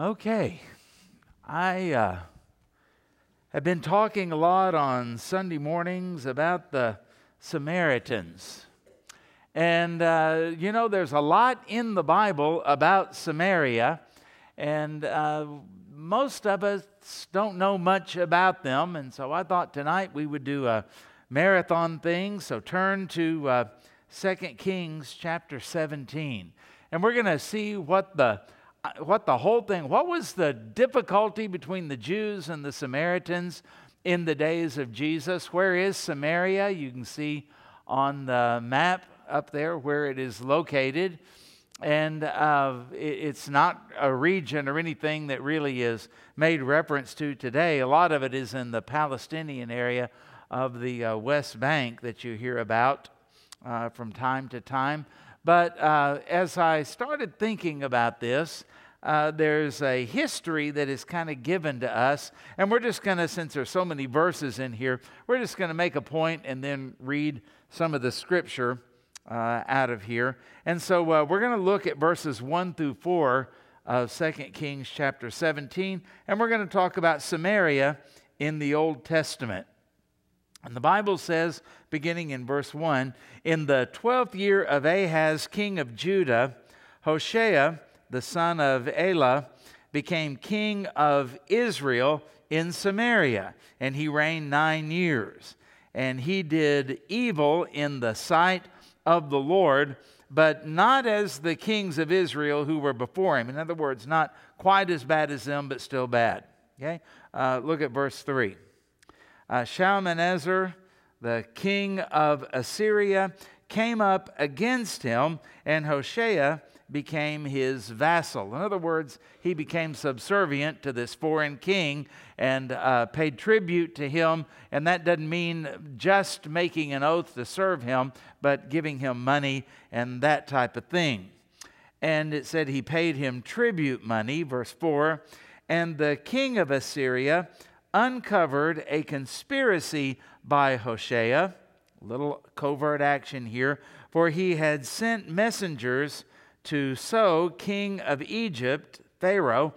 Okay, I have been talking a lot on Sunday mornings about the Samaritans. And, you know, there's a lot in the Bible about Samaria, and most of us don't know much about them. And so I thought tonight we would do a marathon thing, so turn to 2 Kings chapter 17. And we're going to see what the whole thing, what was the difficulty between the Jews and the Samaritans in the days of Jesus? Where is Samaria? You can see on the map up there where it is located. And it's not a region or anything that really is made reference to today. A lot of it is in the Palestinian area of the West Bank that you hear about from time to time. But as I started thinking about this, there's a history that is kind of given to us. And we're just going to, since there's so many verses in here, we're just going to make a point and then read some of the scripture out of here. And so we're going to look at verses 1 through 4 of 2 Kings chapter 17. And we're going to talk about Samaria in the Old Testament. And the Bible says, beginning in verse 1, "In the 12th year of Ahaz, king of Judah, Hoshea, the son of Elah, became king of Israel in Samaria, and he reigned 9 years. And he did evil in the sight of the Lord, but not as the kings of Israel who were before him." In other words, not quite as bad as them, but still bad. Okay, look at verse 3. Shalmaneser, the king of Assyria, came up against him, and Hoshea became his vassal. In other words, he became subservient to this foreign king and paid tribute to him. And that doesn't mean just making an oath to serve him, but giving him money and that type of thing. And it said he paid him tribute money, verse 4, "And the king of Assyria uncovered a conspiracy by Hoshea," little covert action here, "for he had sent messengers to So, king of Egypt," Pharaoh,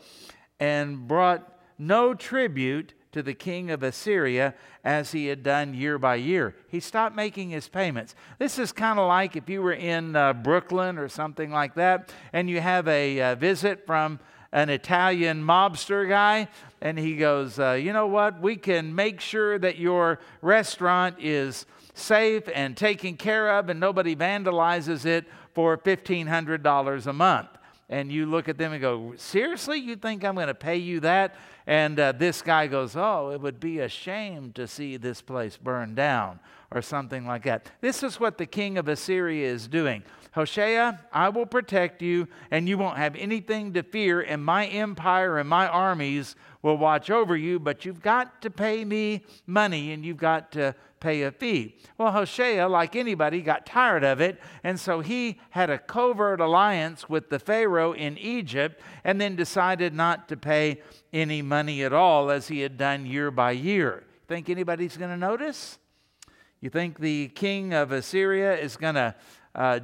"and brought no tribute to the king of Assyria as he had done year by year." He stopped making his payments. This is kind of like if you were in Brooklyn or something like that, and you have a visit from an Italian mobster guy, and he goes, "You know what, we can make sure that your restaurant is safe and taken care of and nobody vandalizes it for $1,500 a month." And you look at them and go, "Seriously? You think I'm going to pay you that?" And this guy goes, "Oh, it would be a shame to see this place burned down," or something like that. This is what the king of Assyria is doing. "Hoshea, I will protect you, and you won't have anything to fear, and my empire and my armies will watch over you, but you've got to pay me money, and you've got to pay a fee." Well, Hoshea, like anybody, got tired of it, and so he had a covert alliance with the Pharaoh in Egypt, and then decided not to pay any money at all, as he had done year by year. Think anybody's going to notice? You think the king of Assyria is going to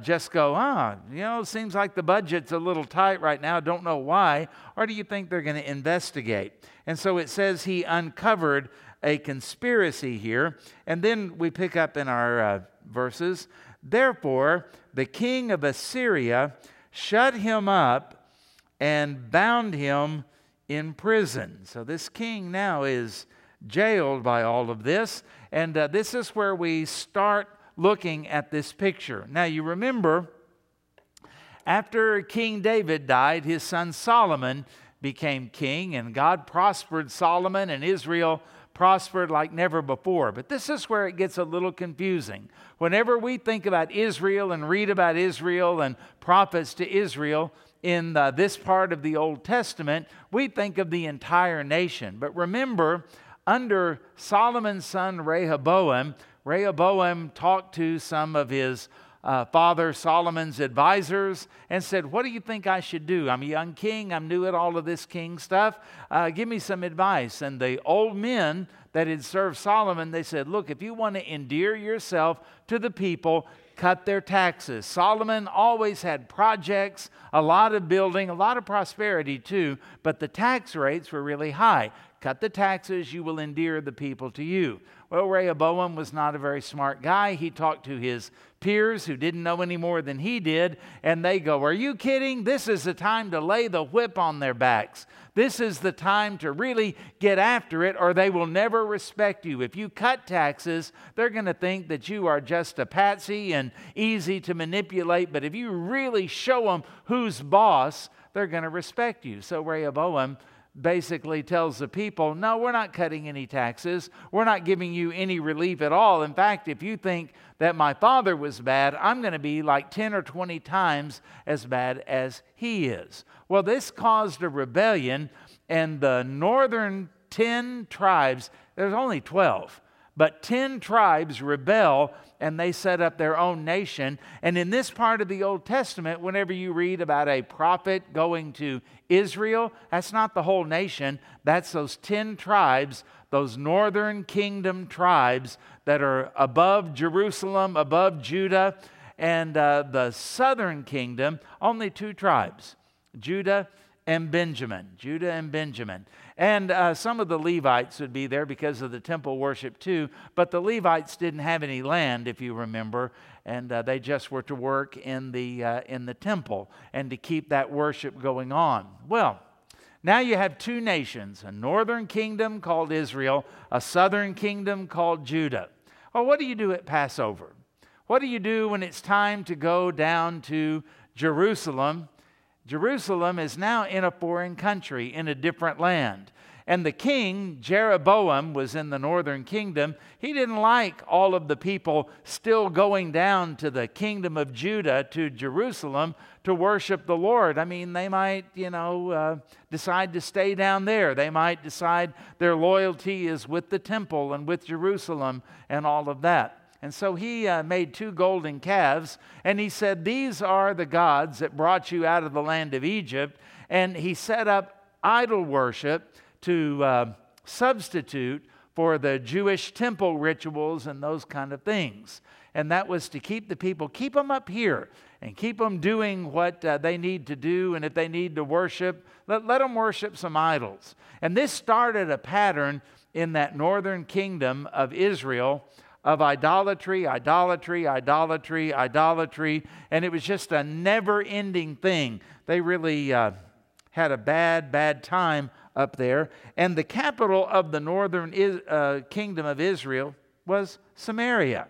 just go, you know, seems like the budget's a little tight right now, don't know why? Or do you think they're going to investigate? And so it says he uncovered a conspiracy here. And then we pick up in our verses, "Therefore the king of Assyria shut him up and bound him in prison." So this king now is jailed by all of this. And this is where we start looking at this picture. Now you remember, after King David died, his son Solomon became king, and God prospered Solomon, and Israel prospered like never before. But this is where it gets a little confusing. Whenever we think about Israel and read about Israel and prophets to Israel in this part of the Old Testament, we think of the entire nation. But remember, under Solomon's son Rehoboam, Rehoboam talked to some of his father Solomon's advisors and said, "What do you think I should do? I'm a young king. I'm new at all of this king stuff. Give me some advice." And the old men that had served Solomon, they said, "Look, if you want to endear yourself to the people, cut their taxes. Solomon always had projects, a lot of building, a lot of prosperity too, but the tax rates were really high. Cut the taxes, you will endear the people to you. Well, Rehoboam was not a very smart guy. He talked to his peers who didn't know any more than he did, and they go, "Are you kidding? This is the time to lay the whip on their backs. This is the time to really get after it, or they will never respect you. If you cut taxes, they're going to think that you are just a patsy and easy to manipulate, but if you really show them who's boss, they're going to respect you." So Rehoboam basically tells the people, "No, we're not cutting any taxes. We're not giving you any relief at all. In fact, if you think that my father was bad, I'm going to be like 10 or 20 times as bad as he is." Well, this caused a rebellion, and the northern 10 tribes, there's only 12, but 10 tribes rebel, and they set up their own nation. And in this part of the Old Testament, whenever you read about a prophet going to Israel, that's not the whole nation. That's those 10 tribes, those northern kingdom tribes that are above Jerusalem, above Judah, and the southern kingdom, only 2 tribes, Judah and Benjamin, Judah and Benjamin. And some of the Levites would be there because of the temple worship too, but the Levites didn't have any land, if you remember, and they just were to work in the temple and to keep that worship going on. Well, now you have 2 nations, a northern kingdom called Israel, a southern kingdom called Judah. Well, what do you do at Passover? What do you do when it's time to go down to Jerusalem? Jerusalem is now in a foreign country, in a different land. And the king, Jeroboam, was in the northern kingdom. He didn't like all of the people still going down to the kingdom of Judah, to Jerusalem, to worship the Lord. I mean, they might, decide to stay down there. They might decide their loyalty is with the temple and with Jerusalem and all of that. And so he made 2 golden calves, and he said, "These are the gods that brought you out of the land of Egypt." And he set up idol worship to substitute for the Jewish temple rituals and those kind of things. And that was to keep the people, keep them up here and keep them doing what they need to do. And if they need to worship, let them worship some idols. And this started a pattern in that northern kingdom of Israel of idolatry, and it was just a never-ending thing. They really had a bad time up there. And the capital of the northern kingdom of Israel was Samaria.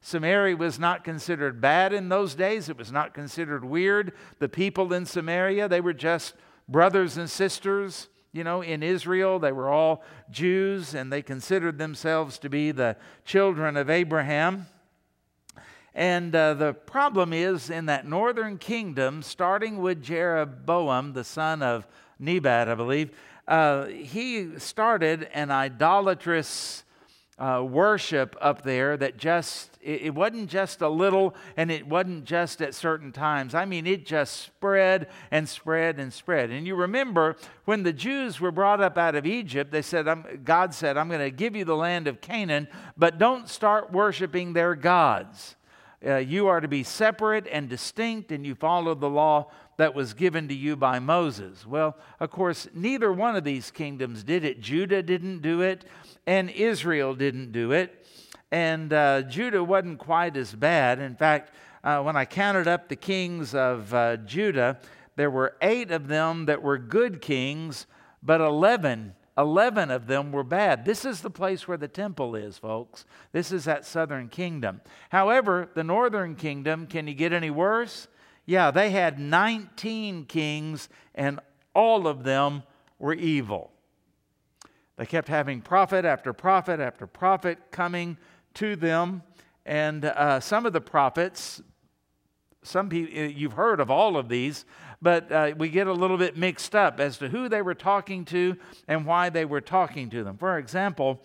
Samaria was not considered bad in those days. It was not considered weird. The people in Samaria, they were just brothers and sisters. In Israel, they were all Jews, and they considered themselves to be the children of Abraham. And the problem is, in that northern kingdom, starting with Jeroboam, the son of Nebat, I believe, he started an idolatrous worship up there that just, it wasn't just a little, and it wasn't just at certain times. I mean, it just spread and spread and spread. And you remember when the Jews were brought up out of Egypt, they said, God said, "I'm going to give you the land of Canaan, but don't start worshiping their gods. You are to be separate and distinct, and you follow the law that was given to you by Moses." Well, of course, neither one of these kingdoms did it. Judah didn't do it, and Israel didn't do it. And Judah wasn't quite as bad. In fact, when I counted up the kings of Judah, there were 8 of them that were good kings, but 11 of them were bad. This is the place where the temple is, folks. This is that southern kingdom. However, the northern kingdom, can you get any worse? Yeah, they had 19 kings, and all of them were evil. They kept having prophet after prophet after prophet coming to them. And some of the prophets, some people, you've heard of all of these, but we get a little bit mixed up as to who they were talking to and why they were talking to them. For example,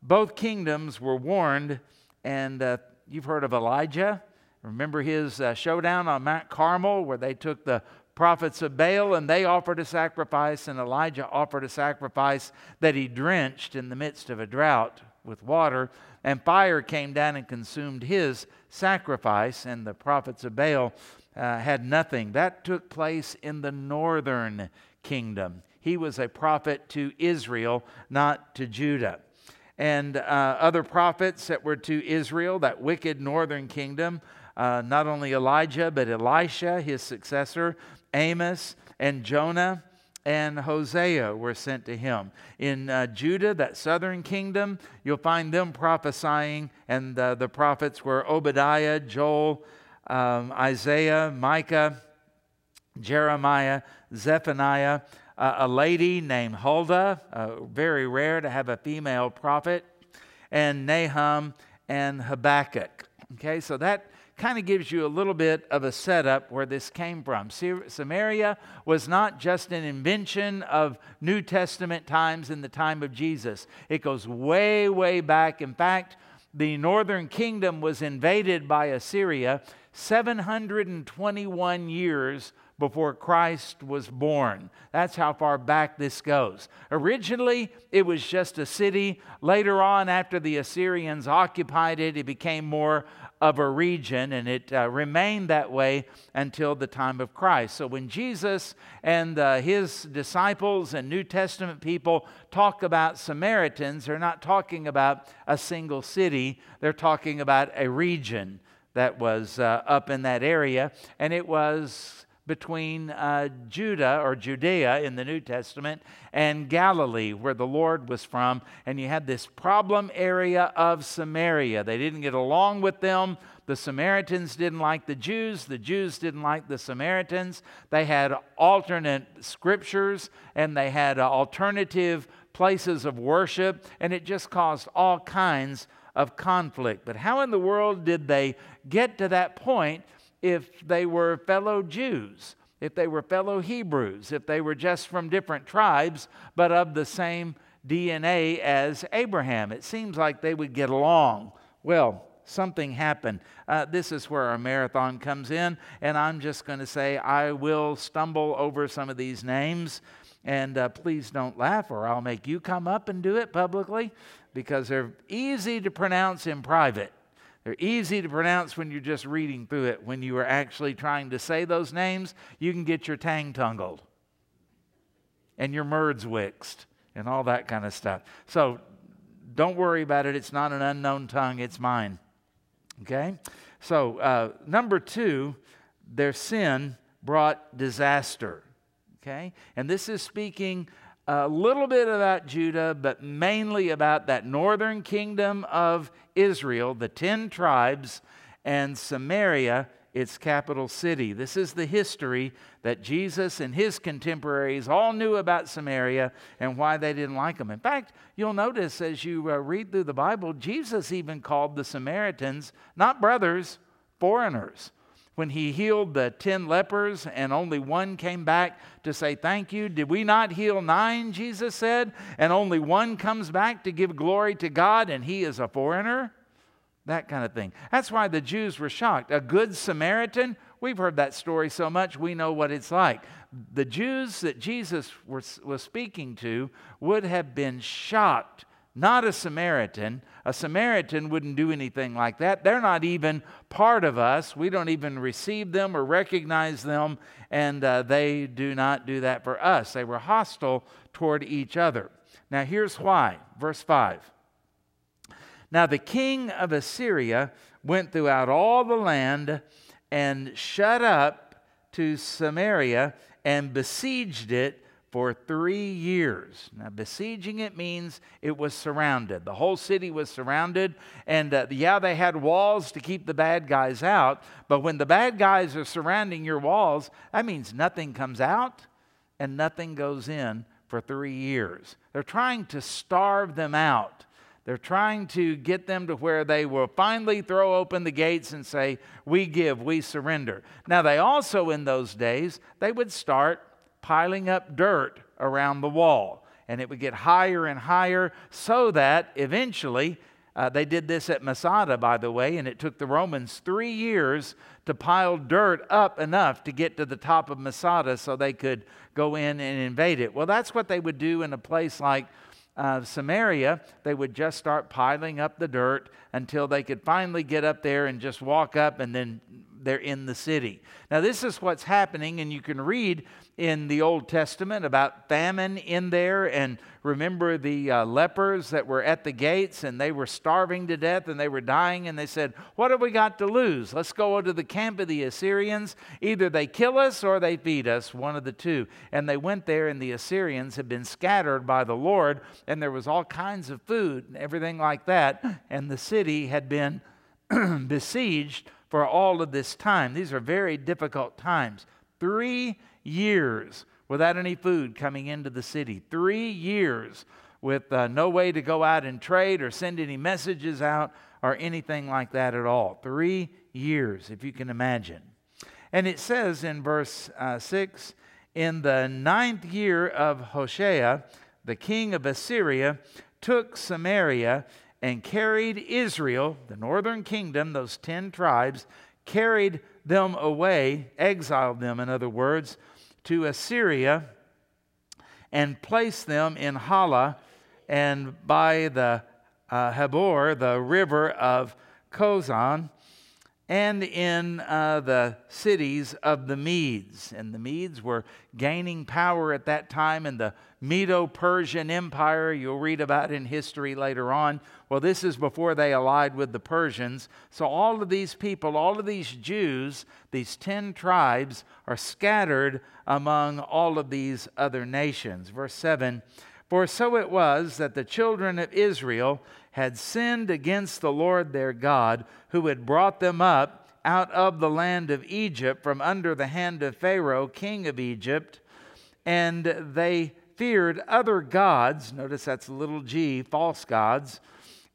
both kingdoms were warned, and you've heard of Elijah. Remember his showdown on Mount Carmel where they took the prophets of Baal and they offered a sacrifice, and Elijah offered a sacrifice that he drenched in the midst of a drought. with water, and fire came down and consumed his sacrifice, and the prophets of Baal had nothing. That took place in the northern kingdom. He was a prophet to Israel, not to Judah. And other prophets that were to Israel, that wicked northern kingdom, not only Elijah, but Elisha, his successor, Amos, and Jonah, and Hoshea were sent to him. In Judah, that southern kingdom, you'll find them prophesying, and the prophets were Obadiah, Joel, Isaiah, Micah, Jeremiah, Zephaniah, a lady named Huldah, very rare to have a female prophet, and Nahum and Habakkuk. Okay, so that kind of gives you a little bit of a setup where this came from. Samaria was not just an invention of New Testament times in the time of Jesus. It goes way, way back. In fact, the northern kingdom was invaded by Assyria 721 years before Christ was born. That's how far back this goes. Originally, it was just a city. Later on, after the Assyrians occupied it, it became more of a region, and it remained that way until the time of Christ. So when Jesus and his disciples and New Testament people talk about Samaritans, they're not talking about a single city. They're talking about a region that was up in that area, and it was between Judah or Judea in the New Testament and Galilee, where the Lord was from. And you had this problem area of Samaria. They didn't get along with them. The Samaritans didn't like the Jews. The Jews didn't like the Samaritans. They had alternate scriptures, and they had alternative places of worship, and it just caused all kinds of conflict. But how in the world did they get to that point if they were fellow Jews, if they were fellow Hebrews, if they were just from different tribes, but of the same DNA as Abraham? It seems like they would get along. Well, something happened. This is where our marathon comes in, and I'm just going to say I will stumble over some of these names, and please don't laugh, or I'll make you come up and do it publicly, because they're easy to pronounce in private. They're easy to pronounce when you're just reading through it. When you are actually trying to say those names, you can get your tang tungled and your merds wixed and all that kind of stuff. So don't worry about it. It's not an unknown tongue. It's mine. Okay? So number two, their sin brought disaster. Okay? And this is speaking a little bit about Judah, but mainly about that northern kingdom of Israel, the 10 tribes, and Samaria, its capital city. This is the history that Jesus and his contemporaries all knew about Samaria and why they didn't like them. In fact, you'll notice as you read through the Bible, Jesus even called the Samaritans, not brothers, foreigners. When he healed the 10 lepers and only one came back to say thank you. Did we not heal 9, Jesus said, and only one comes back to give glory to God, and he is a foreigner? That kind of thing. That's why the Jews were shocked. A good Samaritan, we've heard that story so much, we know what it's like. The Jews that Jesus was speaking to would have been shocked. Not a Samaritan. A Samaritan wouldn't do anything like that. They're not even part of us. We don't even receive them or recognize them, and they do not do that for us. They were hostile toward each other. Now, here's why. Verse 5. Now, the king of Assyria went throughout all the land and shut up to Samaria and besieged it for 3 years. Now, besieging it means it was surrounded. The whole city was surrounded. And they had walls to keep the bad guys out. But when the bad guys are surrounding your walls, that means nothing comes out and nothing goes in for 3 years. They're trying to starve them out. They're trying to get them to where they will finally throw open the gates and say, we give, we surrender. Now, they also in those days, they would start piling up dirt around the wall, and it would get higher and higher, so that eventually, they did this at Masada, by the way, and it took the Romans 3 years to pile dirt up enough to get to the top of Masada so they could go in and invade it. Well, that's what they would do in a place like Samaria, they would just start piling up the dirt until they could finally get up there and just walk up, and then they're in the city. Now, this is what's happening, and you can read in the Old Testament about famine in there, and remember the lepers that were at the gates, and they were starving to death, and they were dying, and they said, what have we got to lose? Let's go into the camp of the Assyrians. Either they kill us or they feed us, one of the two. And they went there, and the Assyrians had been scattered by the Lord, and there was all kinds of food and everything like that, and the city had been besieged for all of this time. These are very difficult times. 3 years without any food coming into the city. 3 years with no way to go out and trade or send any messages out or anything like that at all. 3 years, if you can imagine. And it says in verse 6, in the 9th year of Hoshea, the king of Assyria took Samaria and carried Israel, the northern kingdom, those 10 tribes, carried them away, exiled them, in other words, to Assyria, and placed them in Hala and by the Habor, the river of Kozan, and in the cities of the Medes. And the Medes were gaining power at that time in the Medo-Persian Empire, you'll read about in history later on. Well, this is before they allied with the Persians. So all of these people, all of these Jews, these 10 tribes, are scattered among all of these other nations. Verse 7, for so it was that the children of Israel had sinned against the Lord their God, who had brought them up out of the land of Egypt from under the hand of Pharaoh, king of Egypt, and they feared other gods, notice that's little g, false gods,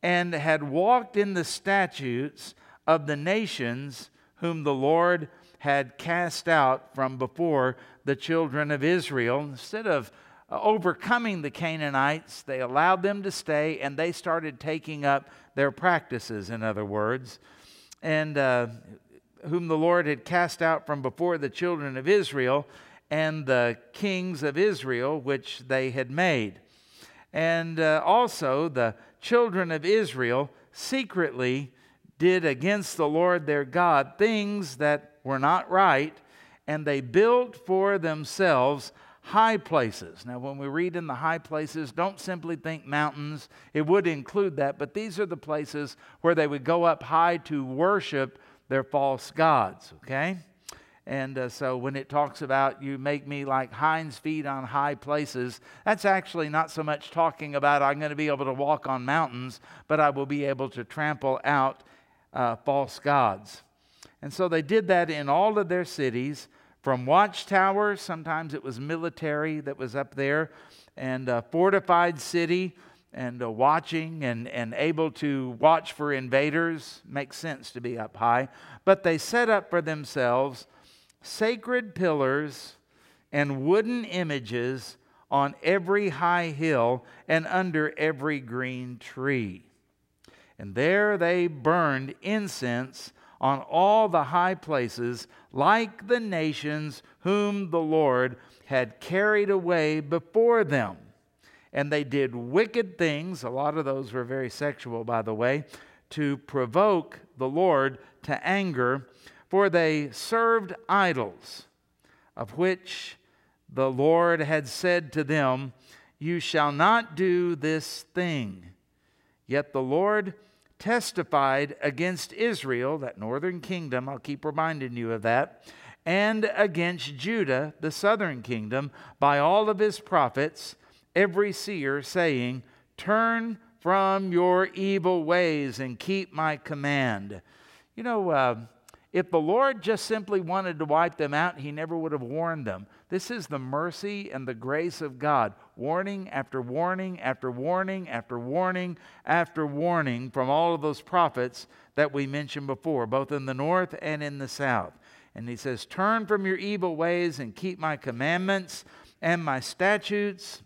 and had walked in the statutes of the nations whom the Lord had cast out from before the children of Israel. Instead of overcoming the Canaanites, they allowed them to stay, and they started taking up their practices, in other words, and whom the Lord had cast out from before the children of Israel and the kings of Israel, which they had made. And also the children of Israel secretly did against the Lord their God things that were not right, and they built for themselves high places. Now, when we read in the high places, don't simply think mountains. It would include that, but these are the places where they would go up high to worship their false gods, okay? And so when it talks about you make me like hinds feet on high places, that's actually not so much talking about I'm going to be able to walk on mountains, but I will be able to trample out false gods. And so they did that in all of their cities, from watchtowers, sometimes it was military that was up there, and a fortified city, and watching, and able to watch for invaders. Makes sense to be up high. But they set up for themselves sacred pillars and wooden images on every high hill and under every green tree. And there they burned incense on all the high places, like the nations whom the Lord had carried away before them. And they did wicked things, a lot of those were very sexual, by the way, to provoke the Lord to anger, for they served idols, of which the Lord had said to them, you shall not do this thing. Yet the Lord testified against Israel, that northern kingdom, I'll keep reminding you of that, and against Judah, the southern kingdom, by all of his prophets, every seer, saying, turn from your evil ways and keep my command. You know, if the Lord just simply wanted to wipe them out, he never would have warned them. This is the mercy and the grace of God. Warning after warning after warning after warning after warning from all of those prophets that we mentioned before, both in the north and in the south. And he says, turn from your evil ways and keep my commandments and my statutes,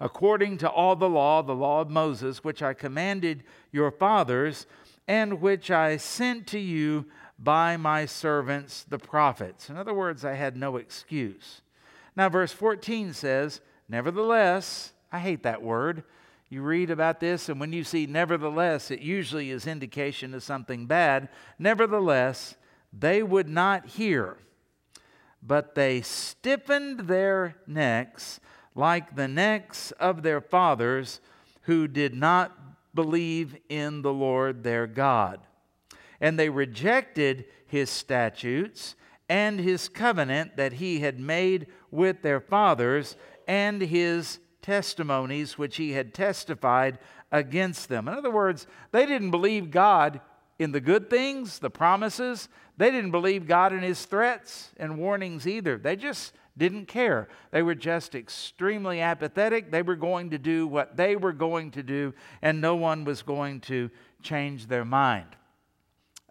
according to all the law of Moses, which I commanded your fathers, and which I sent to you by my servants, the prophets. In other words, I had no excuse. Now, verse 14 says, nevertheless, I hate that word. You read about this, and when you see nevertheless, it usually is indication of something bad. Nevertheless, they would not hear, but they stiffened their necks like the necks of their fathers who did not believe in the Lord their God. And they rejected his statutes and his covenant that he had made with their fathers and his testimonies which he had testified against them. In other words, they didn't believe God in the good things, the promises. They didn't believe God in his threats and warnings either. They just didn't care. They were just extremely apathetic. They were going to do what they were going to do, and no one was going to change their mind.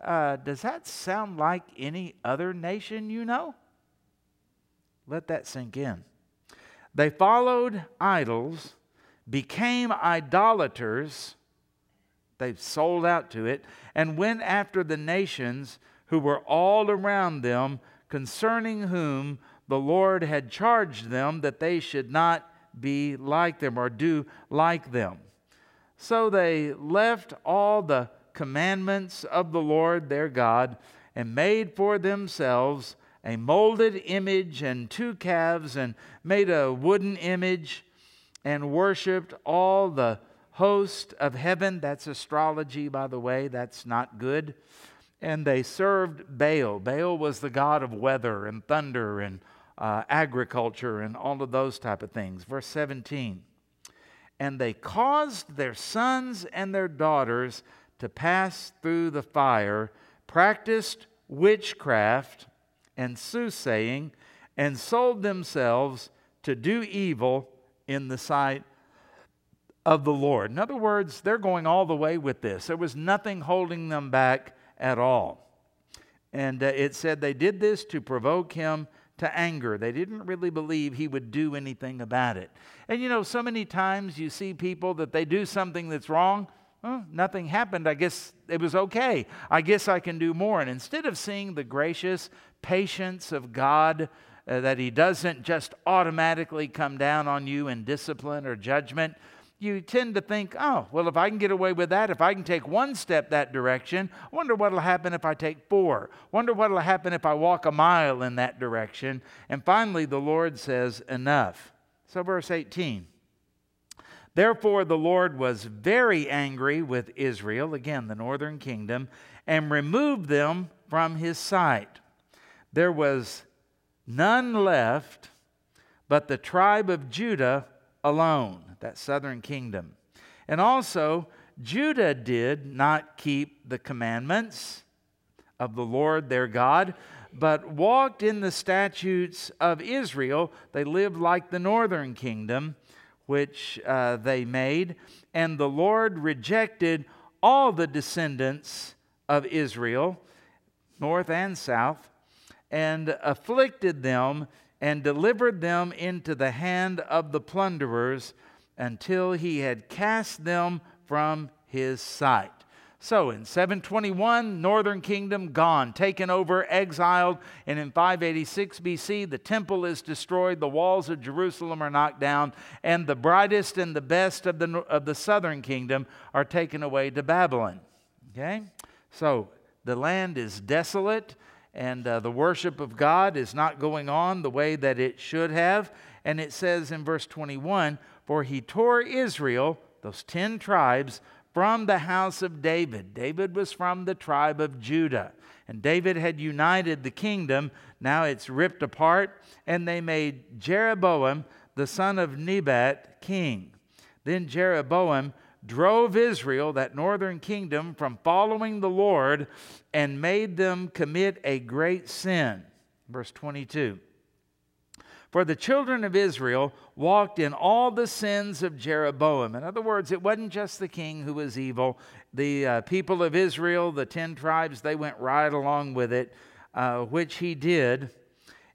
Does that sound like any other nation you know? Let that sink in. They followed idols, became idolaters, they sold out to it, and went after the nations who were all around them, concerning whom the Lord had charged them that they should not be like them or do like them. So they left all the commandments of the Lord their God and made for themselves a molded image and two calves, and made a wooden image, and worshipped all the host of heaven. That's astrology, by the way. That's not good. And they served Baal. Baal was the god of weather and thunder and agriculture and all of those type of things. Verse 17, and they caused their sons and their daughters to pass through the fire, practiced witchcraft and soothsaying, and sold themselves to do evil in the sight of the Lord. In other words, they're going all the way with this. There was nothing holding them back at all. And it said they did this to provoke him to anger. They didn't really believe he would do anything about it. And you know, so many times you see people that they do something that's wrong. Well, nothing happened. I guess it was okay. I guess I can do more. And instead of seeing the gracious patience of God, that he doesn't just automatically come down on you in discipline or judgment, you tend to think, oh, well, if I can get away with that, if I can take one step that direction, I wonder what will happen if I take four. Wonder what will happen if I walk a mile in that direction. And finally, the Lord says, enough. So verse 18. Therefore, the Lord was very angry with Israel, again, the northern kingdom, and removed them from his sight. There was none left but the tribe of Judah alone, that southern kingdom. And also, Judah did not keep the commandments of the Lord their God, but walked in the statutes of Israel. They lived like the northern kingdom, which they made, and the Lord rejected all the descendants of Israel, north and south, and afflicted them and delivered them into the hand of the plunderers until he had cast them from his sight. So in 721, northern kingdom gone, taken over, exiled, and in 586 BC, the temple is destroyed, the walls of Jerusalem are knocked down, and the brightest and the best of the southern kingdom are taken away to Babylon. Okay? So the land is desolate, and the worship of God is not going on the way that it should have. And it says in verse 21, for he tore Israel, those 10 tribes, from the house of David. David was from the tribe of Judah. And David had united the kingdom. Now it's ripped apart. And they made Jeroboam, the son of Nebat, king. Then Jeroboam drove Israel, that northern kingdom, from following the Lord and made them commit a great sin. Verse 22. For the children of Israel walked in all the sins of Jeroboam. In other words, it wasn't just the king who was evil. The people of Israel, the 10 tribes, they went right along with it, which he did.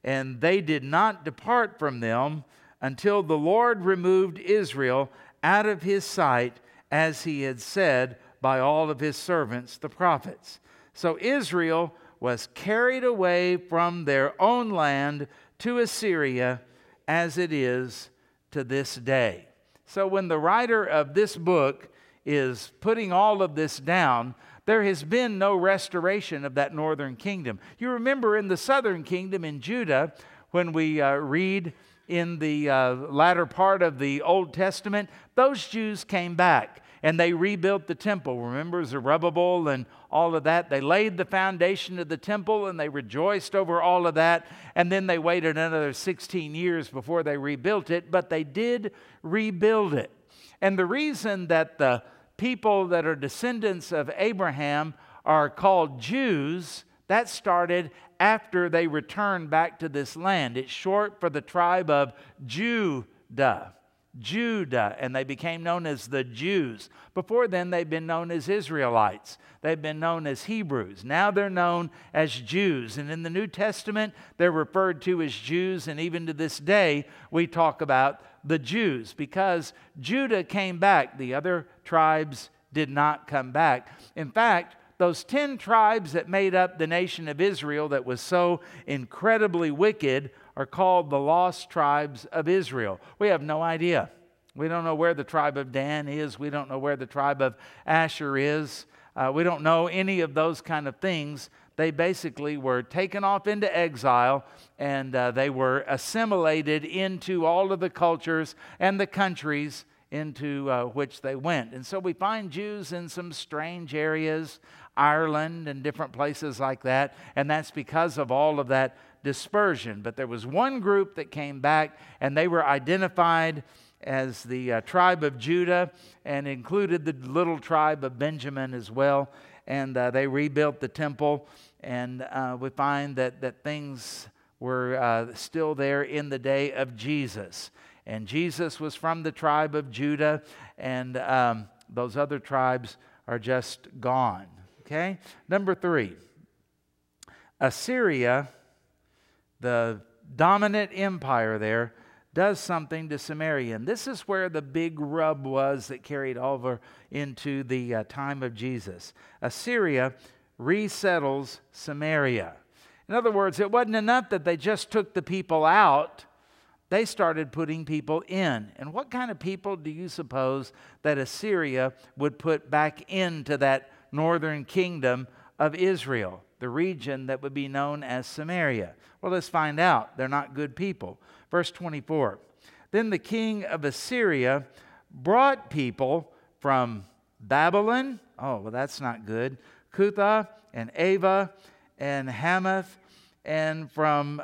And they did not depart from them until the Lord removed Israel out of his sight, as he had said by all of his servants, the prophets. So Israel was carried away from their own land to Assyria, as it is to this day. So when the writer of this book is putting all of this down, there has been no restoration of that northern kingdom. You remember in the southern kingdom in Judah, when we read in the latter part of the Old Testament, those Jews came back and they rebuilt the temple. Remember Zerubbabel and all of that? They laid the foundation of the temple and they rejoiced over all of that. And then they waited another 16 years before they rebuilt it, but they did rebuild it. And the reason that the people that are descendants of Abraham are called Jews, that started after they returned back to this land. It's short for the tribe of Judah. Judah, and they became known as the Jews. Before then, they've been known as Israelites. They've been known as Hebrews. Now they're known as Jews. And in the New Testament, they're referred to as Jews. And even to this day, we talk about the Jews because Judah came back. The other tribes did not come back. In fact, those 10 tribes that made up the nation of Israel that was so incredibly wicked are called the lost tribes of Israel. We have no idea. We don't know where the tribe of Dan is. We don't know where the tribe of Asher is. We don't know any of those kind of things. They basically were taken off into exile, and they were assimilated into all of the cultures and the countries into which they went. And so we find Jews in some strange areas, Ireland and different places like that, and that's because of all of that dispersion. But there was one group that came back, and they were identified as the tribe of Judah and included the little tribe of Benjamin as well. And they rebuilt the temple, and we find that things were still there in the day of Jesus. And Jesus was from the tribe of Judah, and those other tribes are just gone. Okay? Number 3, Assyria, the dominant empire there, does something to Samaria. And this is where the big rub was that carried over into the time of Jesus. Assyria resettles Samaria. In other words, it wasn't enough that they just took the people out. They started putting people in. And what kind of people do you suppose that Assyria would put back into that northern kingdom of Israel, the region that would be known as Samaria? Well, let's find out. They're not good people. Verse 24, then the king of Assyria brought people from Babylon, oh, well, that's not good, Cutha and Ava and Hamath, and from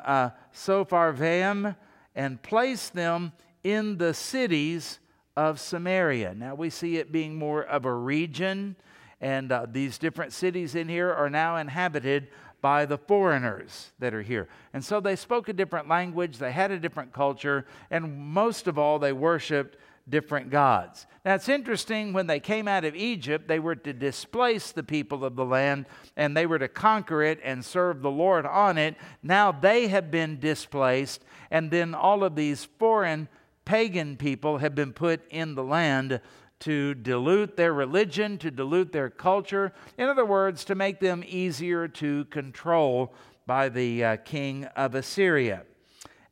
Sopharvaim, and placed them in the cities of Samaria. Now we see it being more of a region, and these different cities in here are now inhabited by the foreigners that are here. And so they spoke a different language, they had a different culture, and most of all, they worshiped different gods. Now, it's interesting, when they came out of Egypt, they were to displace the people of the land, and they were to conquer it and serve the Lord on it. Now they have been displaced, and then all of these foreign pagan people have been put in the land to dilute their religion, to dilute their culture. In other words, to make them easier to control by the king of Assyria.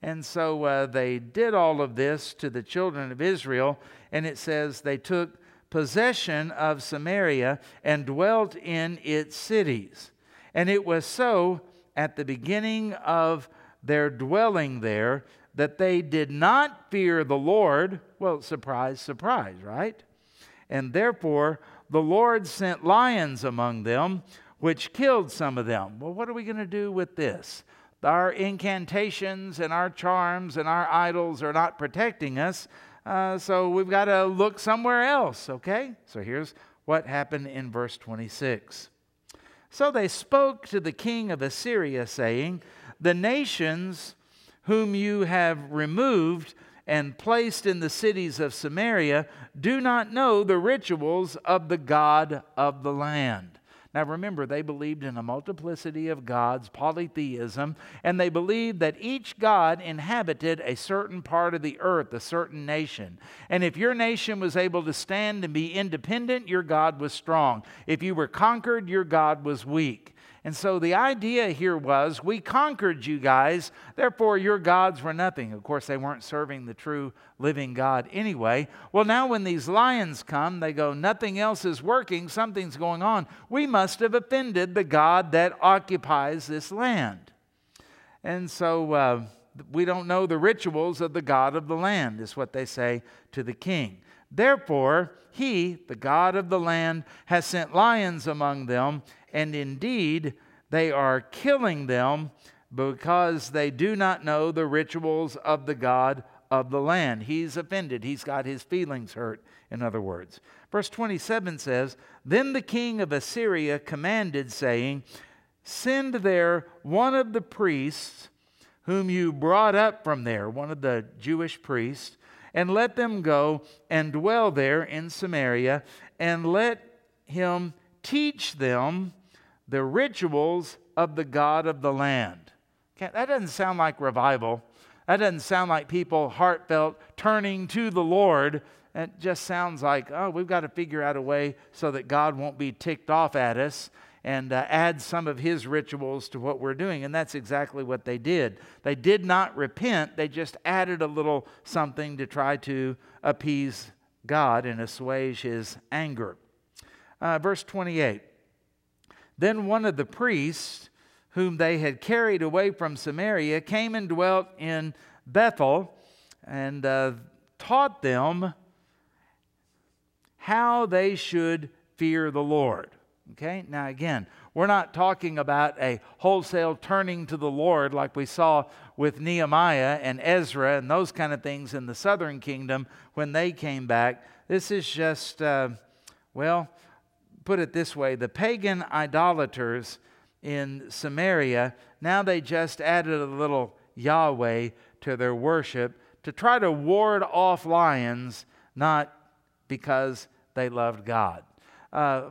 And so they did all of this to the children of Israel. And it says they took possession of Samaria and dwelt in its cities. And it was so at the beginning of their dwelling there that they did not fear the Lord. Well, surprise, surprise, right? And therefore, the Lord sent lions among them, which killed some of them. Well, what are we going to do with this? Our incantations and our charms and our idols are not protecting us, so we've got to look somewhere else, okay? So here's what happened in verse 26. So they spoke to the king of Assyria, saying, the nations whom you have removed and placed in the cities of Samaria do not know the rituals of the God of the land. Now remember, they believed in a multiplicity of gods, polytheism, and they believed that each god inhabited a certain part of the earth, a certain nation. And if your nation was able to stand and be independent, your god was strong. If you were conquered, your god was weak. And so the idea here was, we conquered you guys, therefore your gods were nothing. Of course, they weren't serving the true living God anyway. Well, now when these lions come, they go, nothing else is working, something's going on. We must have offended the God that occupies this land. And so we don't know the rituals of the God of the land, is what they say to the king. Therefore, he, the God of the land, has sent lions among them, and indeed, they are killing them because they do not know the rituals of the God of the land. He's offended. He's got his feelings hurt, in other words. Verse 27 says, Then the king of Assyria commanded, saying, Send there one of the priests whom you brought up from there, one of the Jewish priests, and let them go and dwell there in Samaria, and let him teach them the rituals of the God of the land. Okay, that doesn't sound like revival. That doesn't sound like people heartfelt turning to the Lord. It just sounds like, oh, we've got to figure out a way so that God won't be ticked off at us and add some of his rituals to what we're doing. And that's exactly what they did. They did not repent. They just added a little something to try to appease God and assuage his anger. Verse 28. Then one of the priests whom they had carried away from Samaria came and dwelt in Bethel and taught them how they should fear the Lord. Okay, now again, we're not talking about a wholesale turning to the Lord like we saw with Nehemiah and Ezra and those kind of things in the southern kingdom when they came back. This is just, put it this way, the pagan idolaters in Samaria, now they just added a little Yahweh to their worship to try to ward off lions, not because they loved God.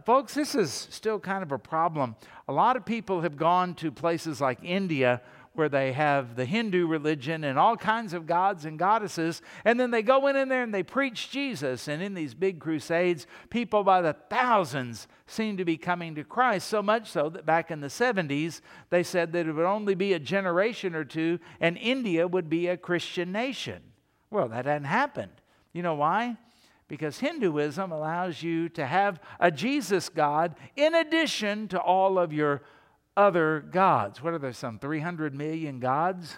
Folks, this is still kind of a problem. A lot of people have gone to places like India where they have the Hindu religion and all kinds of gods and goddesses, and then they go in there and they preach Jesus. And in these big crusades, people by the thousands seem to be coming to Christ, so much so that back in the 70s, they said that it would only be a generation or two and India would be a Christian nation. Well, that hadn't happened. You know why? Because Hinduism allows you to have a Jesus God in addition to all of your other gods. What are there, some 300 million gods?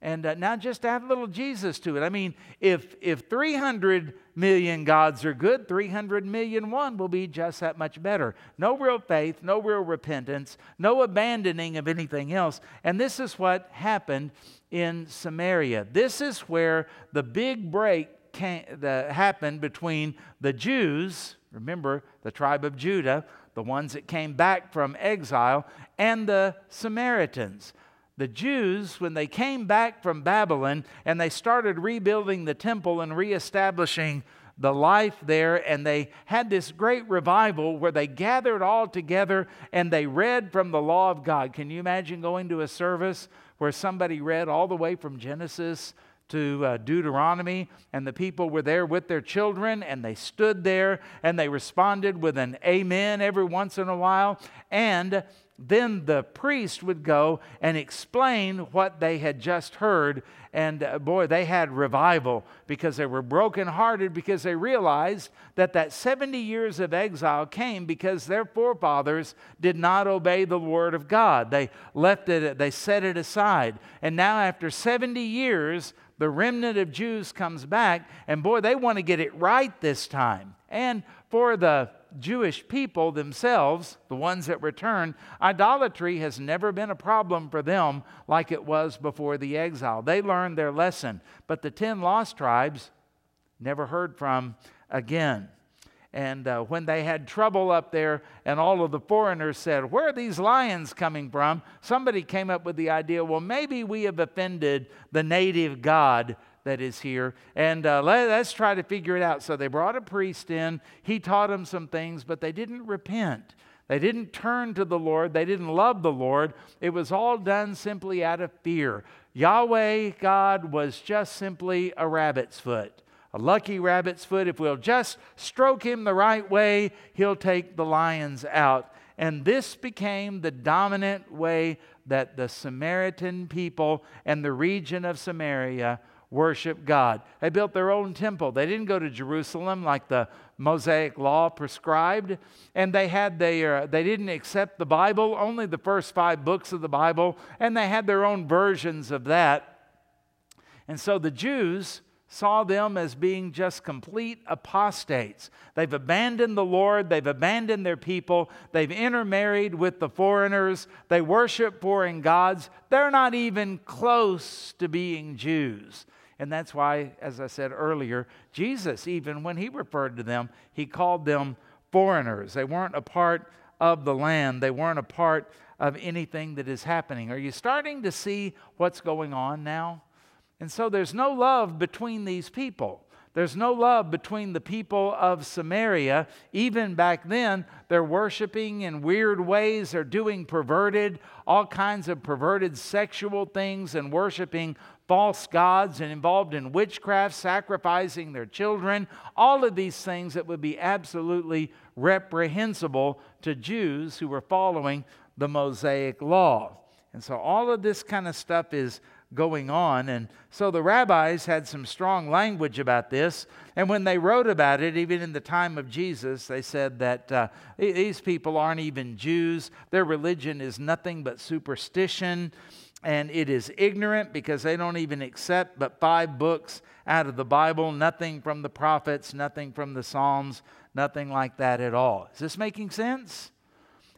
And now just add a little Jesus to it. I mean, if 300 million gods are good, 300,000,001 will be just that much better. No real faith, no real repentance, no abandoning of anything else. And this is what happened in Samaria. This is where the big break happened between the Jews, remember the tribe of Judah, the ones that came back from exile, and the Samaritans. The Jews, when they came back from Babylon and they started rebuilding the temple and reestablishing the life there, and they had this great revival where they gathered all together and they read from the law of God. Can you imagine going to a service where somebody read all the way from Genesis to Deuteronomy, and the people were there with their children, and they stood there, and they responded with an amen every once in a while, and then the priest would go and explain what they had just heard, and boy, they had revival because they were brokenhearted because they realized that 70 years of exile came because their forefathers did not obey the Word of God. They left it, they set it aside, and now after 70 years, the remnant of Jews comes back, and boy, they want to get it right this time. And for the Jewish people themselves, the ones that return, idolatry has never been a problem for them like it was before the exile. They learned their lesson, but the 10 lost tribes never heard from again. And when they had trouble up there and all of the foreigners said, where are these lions coming from? Somebody came up with the idea, well, maybe we have offended the native God that is here. And let's try to figure it out. So they brought a priest in. He taught them some things, but they didn't repent. They didn't turn to the Lord. They didn't love the Lord. It was all done simply out of fear. Yahweh God was just simply a rabbit's foot. A lucky rabbit's foot. If we'll just stroke him the right way, he'll take the lions out. And this became the dominant way that the Samaritan people and the region of Samaria worship God. They built their own temple. They didn't go to Jerusalem like the Mosaic law prescribed, and they didn't accept the Bible, only the first 5 books of the Bible, and they had their own versions of that. And so the Jews saw them as being just complete apostates. They've abandoned the Lord. They've abandoned their people. They've intermarried with the foreigners. They worship foreign gods. They're not even close to being Jews. And that's why, as I said earlier, Jesus, even when he referred to them, he called them foreigners. They weren't a part of the land. They weren't a part of anything that is happening. Are you starting to see what's going on now? And so there's no love between these people. There's no love between the people of Samaria. Even back then, they're worshiping in weird ways. They're doing all kinds of perverted sexual things and worshiping false gods and involved in witchcraft, sacrificing their children. All of these things that would be absolutely reprehensible to Jews who were following the Mosaic law. And so all of this kind of stuff is going on. And so the rabbis had some strong language about this. And when they wrote about it, even in the time of Jesus, they said that these people aren't even Jews. Their religion is nothing but superstition. And it is ignorant because they don't even accept but 5 books out of the Bible. Nothing from the prophets, nothing from the Psalms, nothing like that at all. Is this making sense?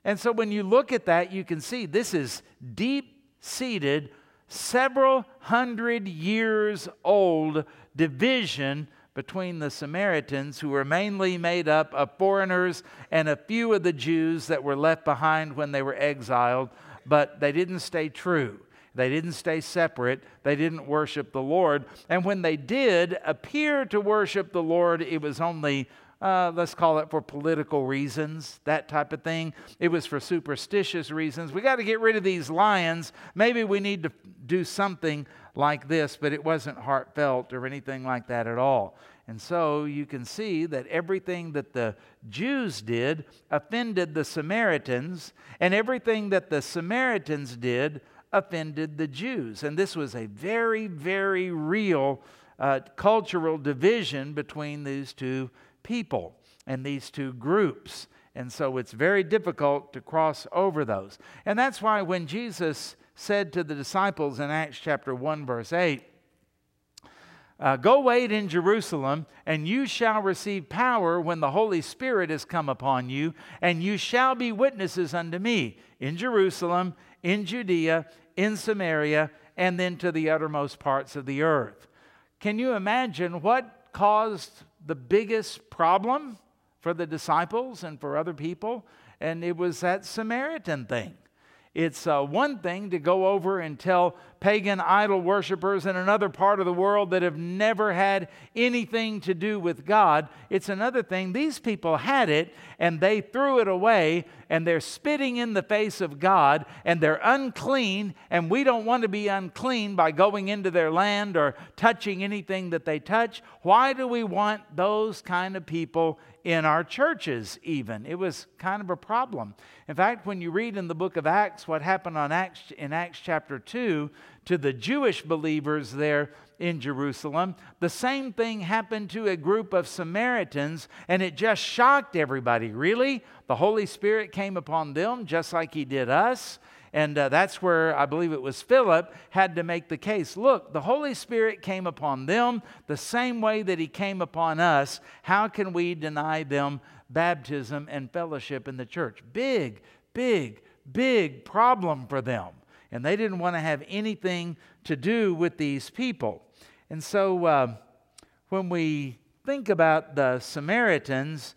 And so when you look at that, you can see this is deep-seated, several hundred years old division between the Samaritans, who were mainly made up of foreigners, and a few of the Jews that were left behind when they were exiled. But they didn't stay true. They didn't stay separate. They didn't worship the Lord. And when they did appear to worship the Lord, it was only let's call it for political reasons, that type of thing. It was for superstitious reasons. We got to get rid of these lions. Maybe we need to do something like this, but it wasn't heartfelt or anything like that at all. And so you can see that everything that the Jews did offended the Samaritans, and everything that the Samaritans did offended the Jews. And this was a very, very real cultural division between these two people and these two groups. And so it's very difficult to cross over those. And that's why when Jesus said to the disciples in Acts chapter 1 verse 8, go wait in Jerusalem, and you shall receive power when the Holy Spirit has come upon you, and you shall be witnesses unto me in Jerusalem, in Judea, in Samaria, and then to the uttermost parts of the earth. Can you imagine what caused the biggest problem for the disciples and for other people? And it was that Samaritan thing. It's one thing to go over and tell pagan idol worshipers in another part of the world that have never had anything to do with God. It's another thing. These people had it, and they threw it away, and they're spitting in the face of God, and they're unclean, and we don't want to be unclean by going into their land or touching anything that they touch. Why do we want those kind of people in our churches even? It was kind of a problem. In fact, when you read in the book of Acts what happened in Acts chapter 2 to the Jewish believers there in Jerusalem, the same thing happened to a group of Samaritans, and it just shocked everybody. Really? The Holy Spirit came upon them just like he did us? And that's where I believe it was Philip had to make the case. Look, the Holy Spirit came upon them the same way that he came upon us. How can we deny them baptism and fellowship in the church? Big, big, big problem for them. And they didn't want to have anything to do with these people. And so when we think about the Samaritans,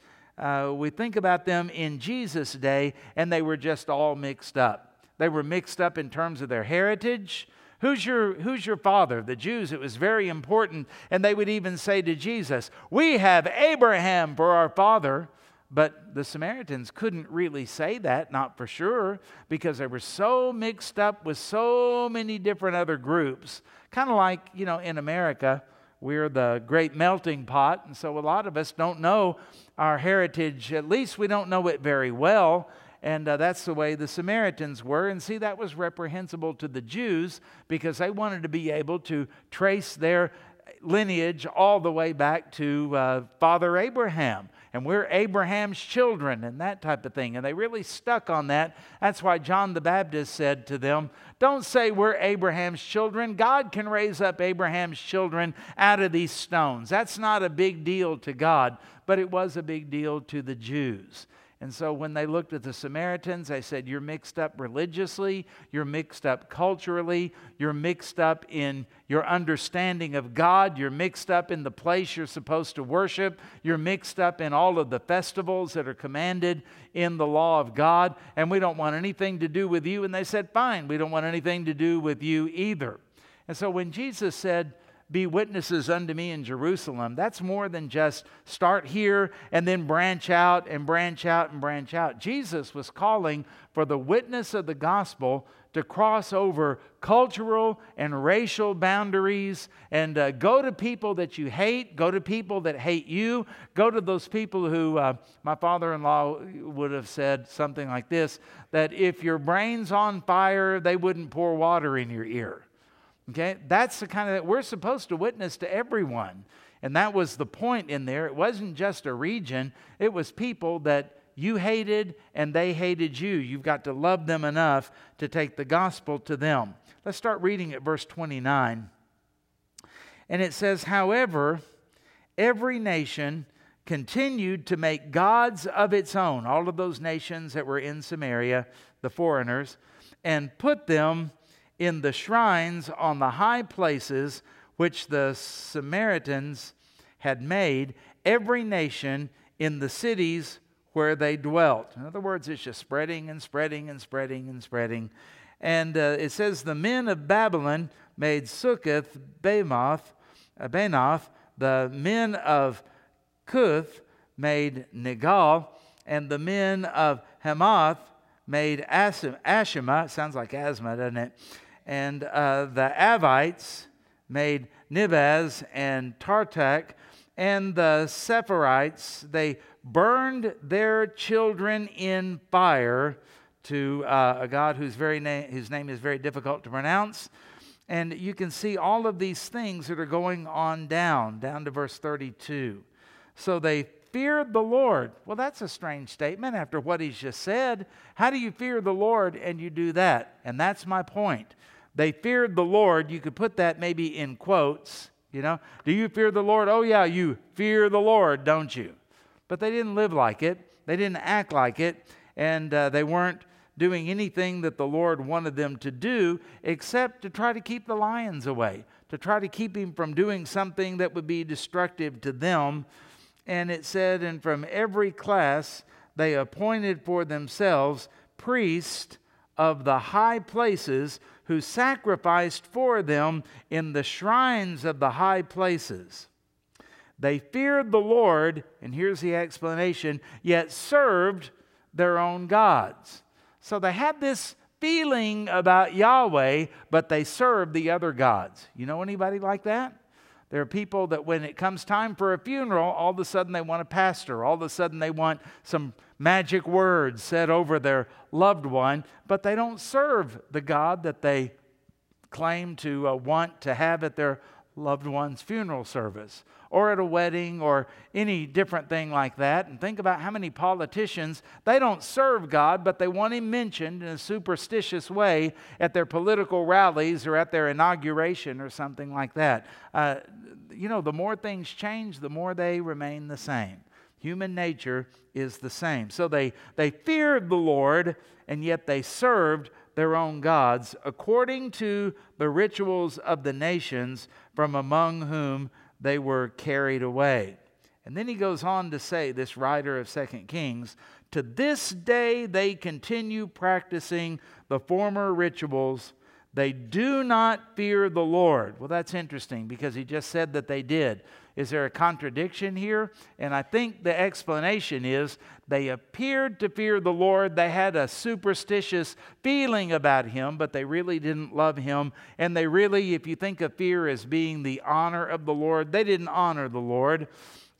we think about them in Jesus' day, and they were just all mixed up. They were mixed up in terms of their heritage. Who's your father? The Jews, it was very important. And they would even say to Jesus, we have Abraham for our father. But the Samaritans couldn't really say that, not for sure, because they were so mixed up with so many different other groups. Kind of like, in America, we're the great melting pot. And so a lot of us don't know our heritage. At least we don't know it very well. And that's the way the Samaritans were. And see, that was reprehensible to the Jews because they wanted to be able to trace their lineage all the way back to Father Abraham. And we're Abraham's children and that type of thing. And they really stuck on that. That's why John the Baptist said to them, don't say we're Abraham's children. God can raise up Abraham's children out of these stones. That's not a big deal to God, but it was a big deal to the Jews. And so when they looked at the Samaritans, they said, you're mixed up religiously, you're mixed up culturally, you're mixed up in your understanding of God, you're mixed up in the place you're supposed to worship, you're mixed up in all of the festivals that are commanded in the law of God, and we don't want anything to do with you. And they said, fine, we don't want anything to do with you either. And so when Jesus said, be witnesses unto me in Jerusalem, that's more than just start here and then branch out and branch out and branch out. Jesus was calling for the witness of the gospel to cross over cultural and racial boundaries and go to people that you hate, go to people that hate you, go to those people who, my father-in-law would have said something like this, that if your brain's on fire, they wouldn't pour water in your ear. Okay, that's the kind of that we're supposed to witness to everyone. And that was the point in there. It wasn't just a region. It was people that you hated and they hated you. You've got to love them enough to take the gospel to them. Let's start reading at verse 29. And it says, however, every nation continued to make gods of its own. All of those nations that were in Samaria, the foreigners, and put them in the shrines on the high places which the Samaritans had made, every nation in the cities where they dwelt. In other words, it's just spreading and spreading and spreading and spreading. And it says, the men of Babylon made Succoth, Banoth, the men of Cuth made Negal, and the men of Hamath made Ashima. Sounds like asthma, doesn't it? And the Avites made Nibaz and Tartak, and the Sephirites, they burned their children in fire to a god whose name is very difficult to pronounce. And you can see all of these things that are going on down to verse 32. So they feared the Lord. Well, that's a strange statement after what he's just said. How do you fear the Lord and you do that? And that's my point. They feared the Lord. You could put that maybe in quotes, you know. Do you fear the Lord? Oh, yeah, you fear the Lord, don't you? But they didn't live like it. They didn't act like it. And they weren't doing anything that the Lord wanted them to do except to try to keep the lions away, to try to keep him from doing something that would be destructive to them. And it said, and from every class they appointed for themselves priests of the high places who sacrificed for them in the shrines of the high places. They feared the Lord, and here's the explanation, yet served their own gods. So they had this feeling about Yahweh, but they served the other gods. You know anybody like that? There are people that when it comes time for a funeral, all of a sudden they want a pastor. All of a sudden they want some magic words said over their loved one, but they don't serve the God that they claim to want to have at their loved one's funeral service or at a wedding or any different thing like that. And think about how many politicians, they don't serve God, but they want him mentioned in a superstitious way at their political rallies or at their inauguration or something like that. You know, the more things change, the more they remain the same. Human nature is the same. So they feared the Lord, and yet they served their own gods according to the rituals of the nations from among whom they were carried away. And then he goes on to say, this writer of 2 Kings, to this day they continue practicing the former rituals. They do not fear the Lord. Well, that's interesting because he just said that they did. Is there a contradiction here? And I think the explanation is they appeared to fear the Lord. They had a superstitious feeling about him, but they really didn't love him. And they really, if you think of fear as being the honor of the Lord, they didn't honor the Lord.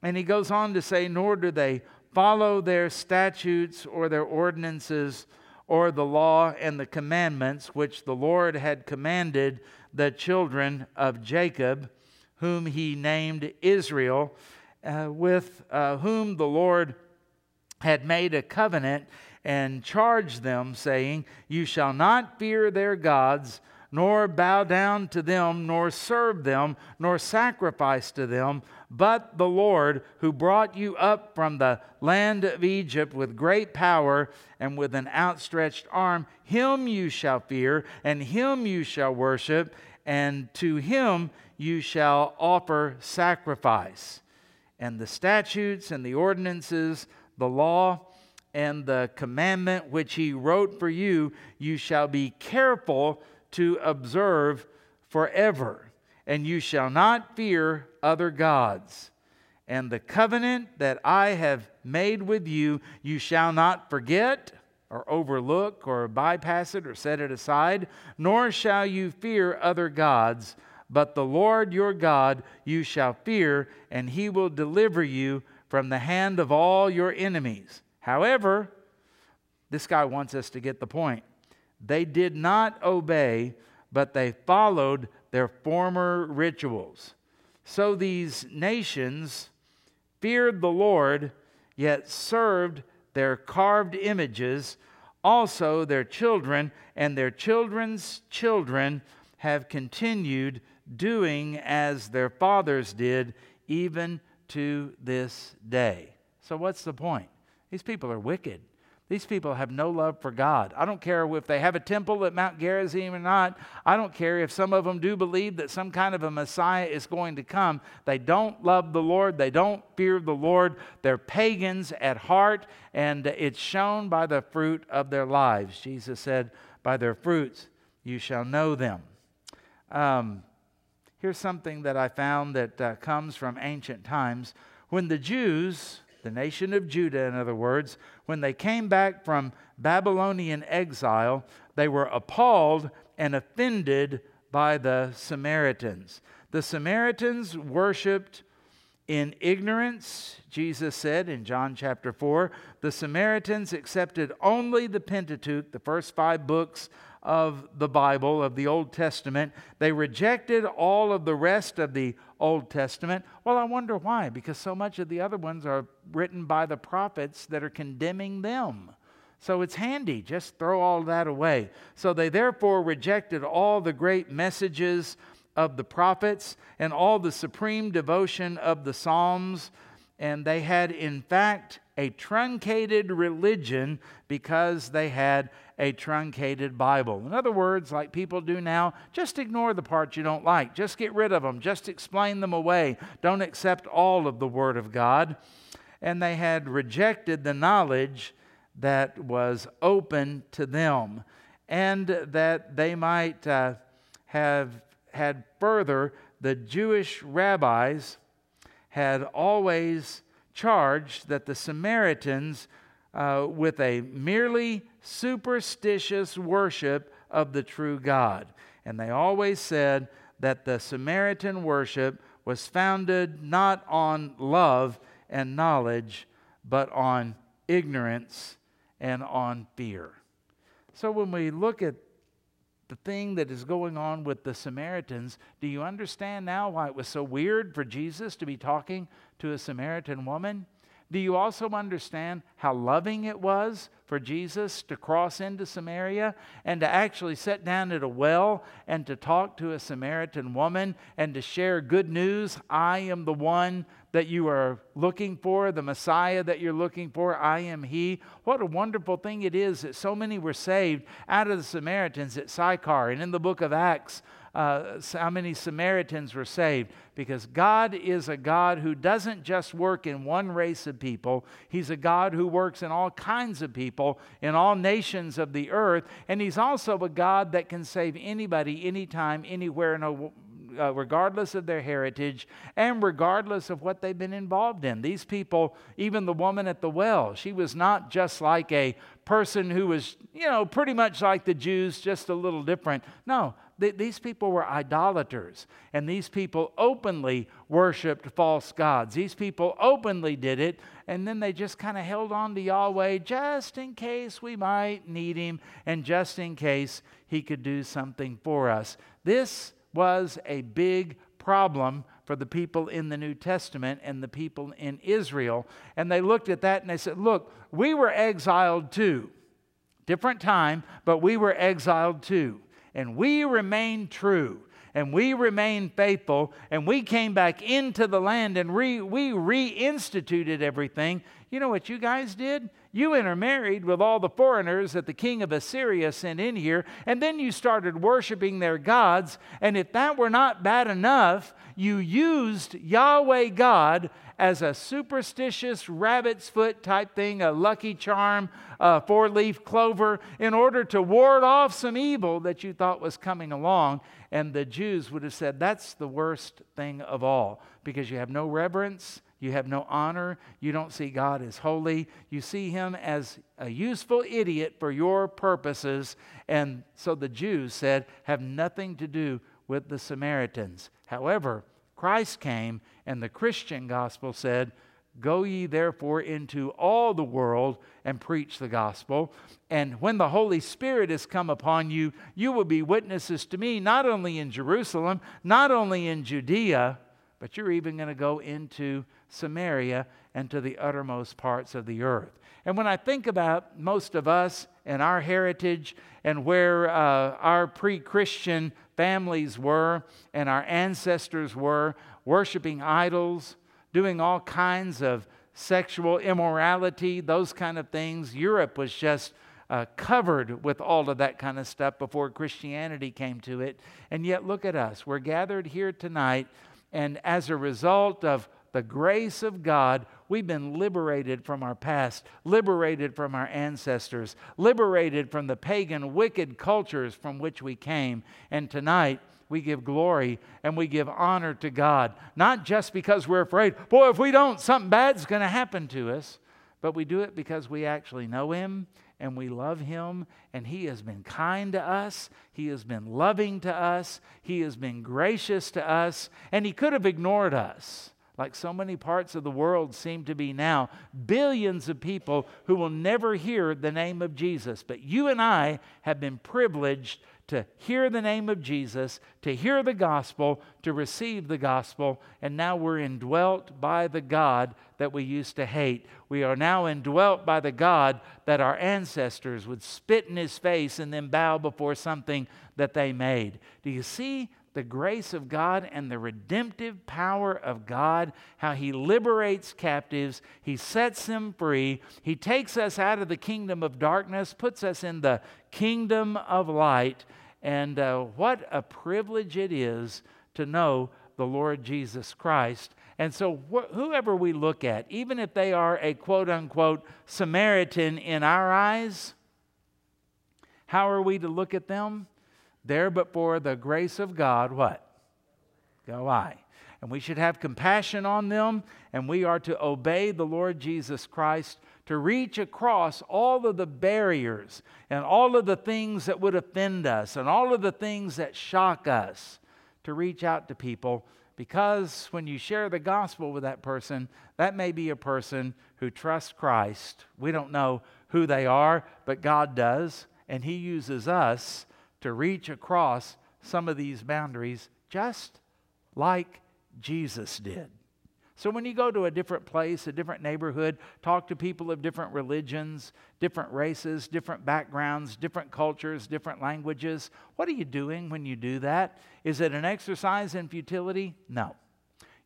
And he goes on to say, nor do they follow their statutes or their ordinances or the law and the commandments which the Lord had commanded the children of Jacob, whom he named Israel, with whom the Lord had made a covenant, and charged them, saying, "You shall not fear their gods, nor bow down to them, nor serve them, nor sacrifice to them, but the Lord, who brought you up from the land of Egypt with great power and with an outstretched arm, him you shall fear, and him you shall worship, and to him you shall offer sacrifice." And the statutes and the ordinances, the law, and the commandment which he wrote for you, you shall be careful to observe forever, and you shall not fear other gods. And the covenant that I have made with you, you shall not forget or overlook or bypass it or set it aside, nor shall you fear other gods, but the Lord your God you shall fear, and he will deliver you from the hand of all your enemies. However, this guy wants us to get the point. They did not obey, but they followed their former rituals. So these nations feared the Lord, yet served their carved images. Also, their children and their children's children have continued doing as their fathers did, even to this day. So what's the point? These people are wicked. These people have no love for God. I don't care if they have a temple at Mount Gerizim or not. I don't care if some of them do believe that some kind of a Messiah is going to come. They don't love the Lord. They don't fear the Lord. They're pagans at heart, and it's shown by the fruit of their lives. Jesus said, "By their fruits you shall know them." Here's something that I found that comes from ancient times. When the Jews, the nation of Judah, in other words, when they came back from Babylonian exile, they were appalled and offended by the Samaritans. The Samaritans worshipped in ignorance, Jesus said in John chapter 4. The Samaritans accepted only the Pentateuch, the first 5 books of the Bible, of the Old Testament. They rejected all of the rest of the Old Testament. Well, I wonder why, because so much of the other ones are written by the prophets that are condemning them. So it's handy, just throw all that away. So they therefore rejected all the great messages of the prophets and all the supreme devotion of the Psalms, and they had, in fact, a truncated religion because they had a truncated Bible. In other words, like people do now, just ignore the parts you don't like. Just get rid of them. Just explain them away. Don't accept all of the Word of God. And they had rejected the knowledge that was open to them, and that they might have had further. The Jewish rabbis had always charged that the Samaritans, with a merely superstitious worship of the true God. And they always said that the Samaritan worship was founded not on love and knowledge, but on ignorance and on fear. So when we look at the thing that is going on with the Samaritans, do you understand now why it was so weird for Jesus to be talking to a Samaritan woman? Do you also understand how loving it was for Jesus to cross into Samaria and to actually sit down at a well and to talk to a Samaritan woman and to share good news? I am the one that you are looking for, the Messiah that you're looking for. I am He. What a wonderful thing it is that so many were saved out of the Samaritans at Sychar, and in the book of Acts. How many Samaritans were saved? Because God is a God who doesn't just work in one race of people. He's a God who works in all kinds of people, in all nations of the earth. And He's also a God that can save anybody, anytime, anywhere, regardless of their heritage and regardless of what they've been involved in. These people, even the woman at the well, she was not just like a person who was, pretty much like the Jews, just a little different. No, These people were idolaters, and these people openly worshipped false gods. These people openly did it, and then they just kind of held on to Yahweh just in case we might need him and just in case he could do something for us. This was a big problem for the people in the New Testament and the people in Israel. And they looked at that and they said, look, we were exiled too. Different time, but we were exiled too. And we remained true. And we remained faithful. And we came back into the land and we reinstituted everything. You know what you guys did? You intermarried with all the foreigners that the king of Assyria sent in here, and then you started worshiping their gods. And if that were not bad enough, you used Yahweh God as a superstitious rabbit's foot type thing, a lucky charm, a four-leaf clover, in order to ward off some evil that you thought was coming along. And the Jews would have said, that's the worst thing of all, because you have no reverence. You have no honor. You don't see God as holy. You see him as a useful idiot for your purposes. And so the Jews said, have nothing to do with the Samaritans. However, Christ came, and the Christian gospel said, go ye therefore into all the world and preach the gospel. And when the Holy Spirit is come upon you, you will be witnesses to me, not only in Jerusalem, not only in Judea, but you're even going to go into Samaria and to the uttermost parts of the earth. And when I think about most of us and our heritage and where our pre-Christian families were and our ancestors were, worshiping idols, doing all kinds of sexual immorality, those kind of things. Europe was just covered with all of that kind of stuff before Christianity came to it. And yet look at us. We're gathered here tonight, and as a result of the grace of God, we've been liberated from our past, liberated from our ancestors, liberated from the pagan, wicked cultures from which we came. And tonight, we give glory and we give honor to God, not just because we're afraid, boy, if we don't, something bad's going to happen to us, but we do it because we actually know him and we love him, and he has been kind to us. He has been loving to us. He has been gracious to us, and he could have ignored us, like so many parts of the world seem to be now. Billions of people who will never hear the name of Jesus. But you and I have been privileged to hear the name of Jesus, to hear the gospel, to receive the gospel, and now we're indwelt by the God that we used to hate. We are now indwelt by the God that our ancestors would spit in his face and then bow before something that they made. Do you see the grace of God and the redemptive power of God, how he liberates captives, he sets them free, he takes us out of the kingdom of darkness, puts us in the kingdom of light, and what a privilege it is to know the Lord Jesus Christ. And so whoever we look at, even if they are a quote-unquote Samaritan in our eyes, how are we to look at them? There but for the grace of God, what? Go I. And we should have compassion on them, and we are to obey the Lord Jesus Christ to reach across all of the barriers and all of the things that would offend us and all of the things that shock us, to reach out to people, because when you share the gospel with that person, that may be a person who trusts Christ. We don't know who they are, but God does, and he uses us to reach across some of these boundaries just like Jesus did. So when you go to a different place, a different neighborhood, talk to people of different religions, different races, different backgrounds, different cultures, different languages, what are you doing when you do that? Is it an exercise in futility? No.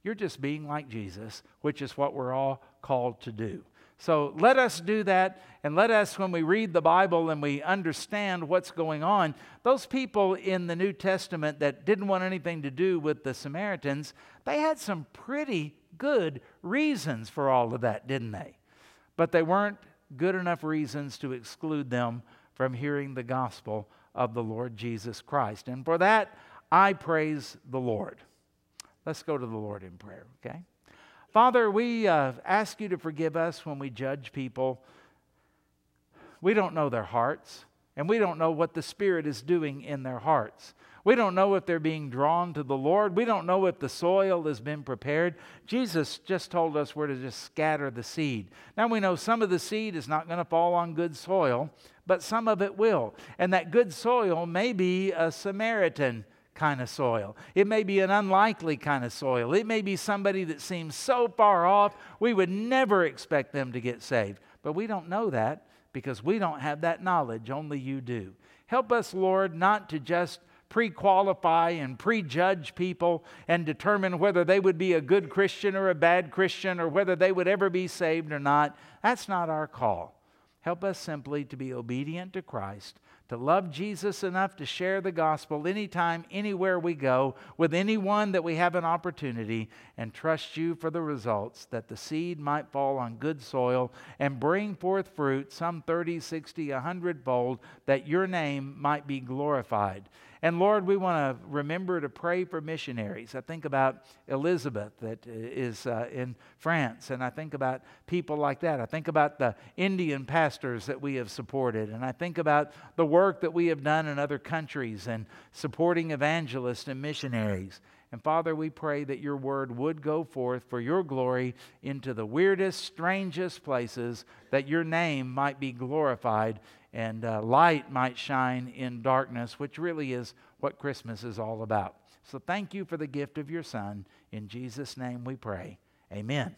You're just being like Jesus, which is what we're all called to do. So let us do that, and let us, when we read the Bible and we understand what's going on, those people in the New Testament that didn't want anything to do with the Samaritans, they had some pretty good reasons for all of that, didn't they? But they weren't good enough reasons to exclude them from hearing the gospel of the Lord Jesus Christ. And for that, I praise the Lord. Let's go to the Lord in prayer, okay? Father, we ask you to forgive us when we judge people. We don't know their hearts. And we don't know what the Spirit is doing in their hearts. We don't know if they're being drawn to the Lord. We don't know if the soil has been prepared. Jesus just told us we're to just scatter the seed. Now we know some of the seed is not going to fall on good soil, but some of it will. And that good soil may be a Samaritan kind of soil. It may be an unlikely kind of soil. It may be somebody that seems so far off, we would never expect them to get saved. But we don't know that because we don't have that knowledge. Only you do. Help us, Lord, not to just pre-qualify and prejudge people and determine whether they would be a good Christian or a bad Christian or whether they would ever be saved or not. That's not our call. Help us simply to be obedient to Christ, to love Jesus enough to share the gospel anytime, anywhere we go, with anyone that we have an opportunity, and trust you for the results, that the seed might fall on good soil and bring forth fruit, some 30, 60, 100-fold, that your name might be glorified. And Lord, we want to remember to pray for missionaries. I think about Elizabeth that is in France, and I think about people like that. I think about the Indian pastors that we have supported, and I think about the work that we have done in other countries and supporting evangelists and missionaries. And Father, we pray that your word would go forth for your glory into the weirdest, strangest places, that your name might be glorified and light might shine in darkness, which really is what Christmas is all about. So thank you for the gift of your Son. In Jesus' name we pray. Amen.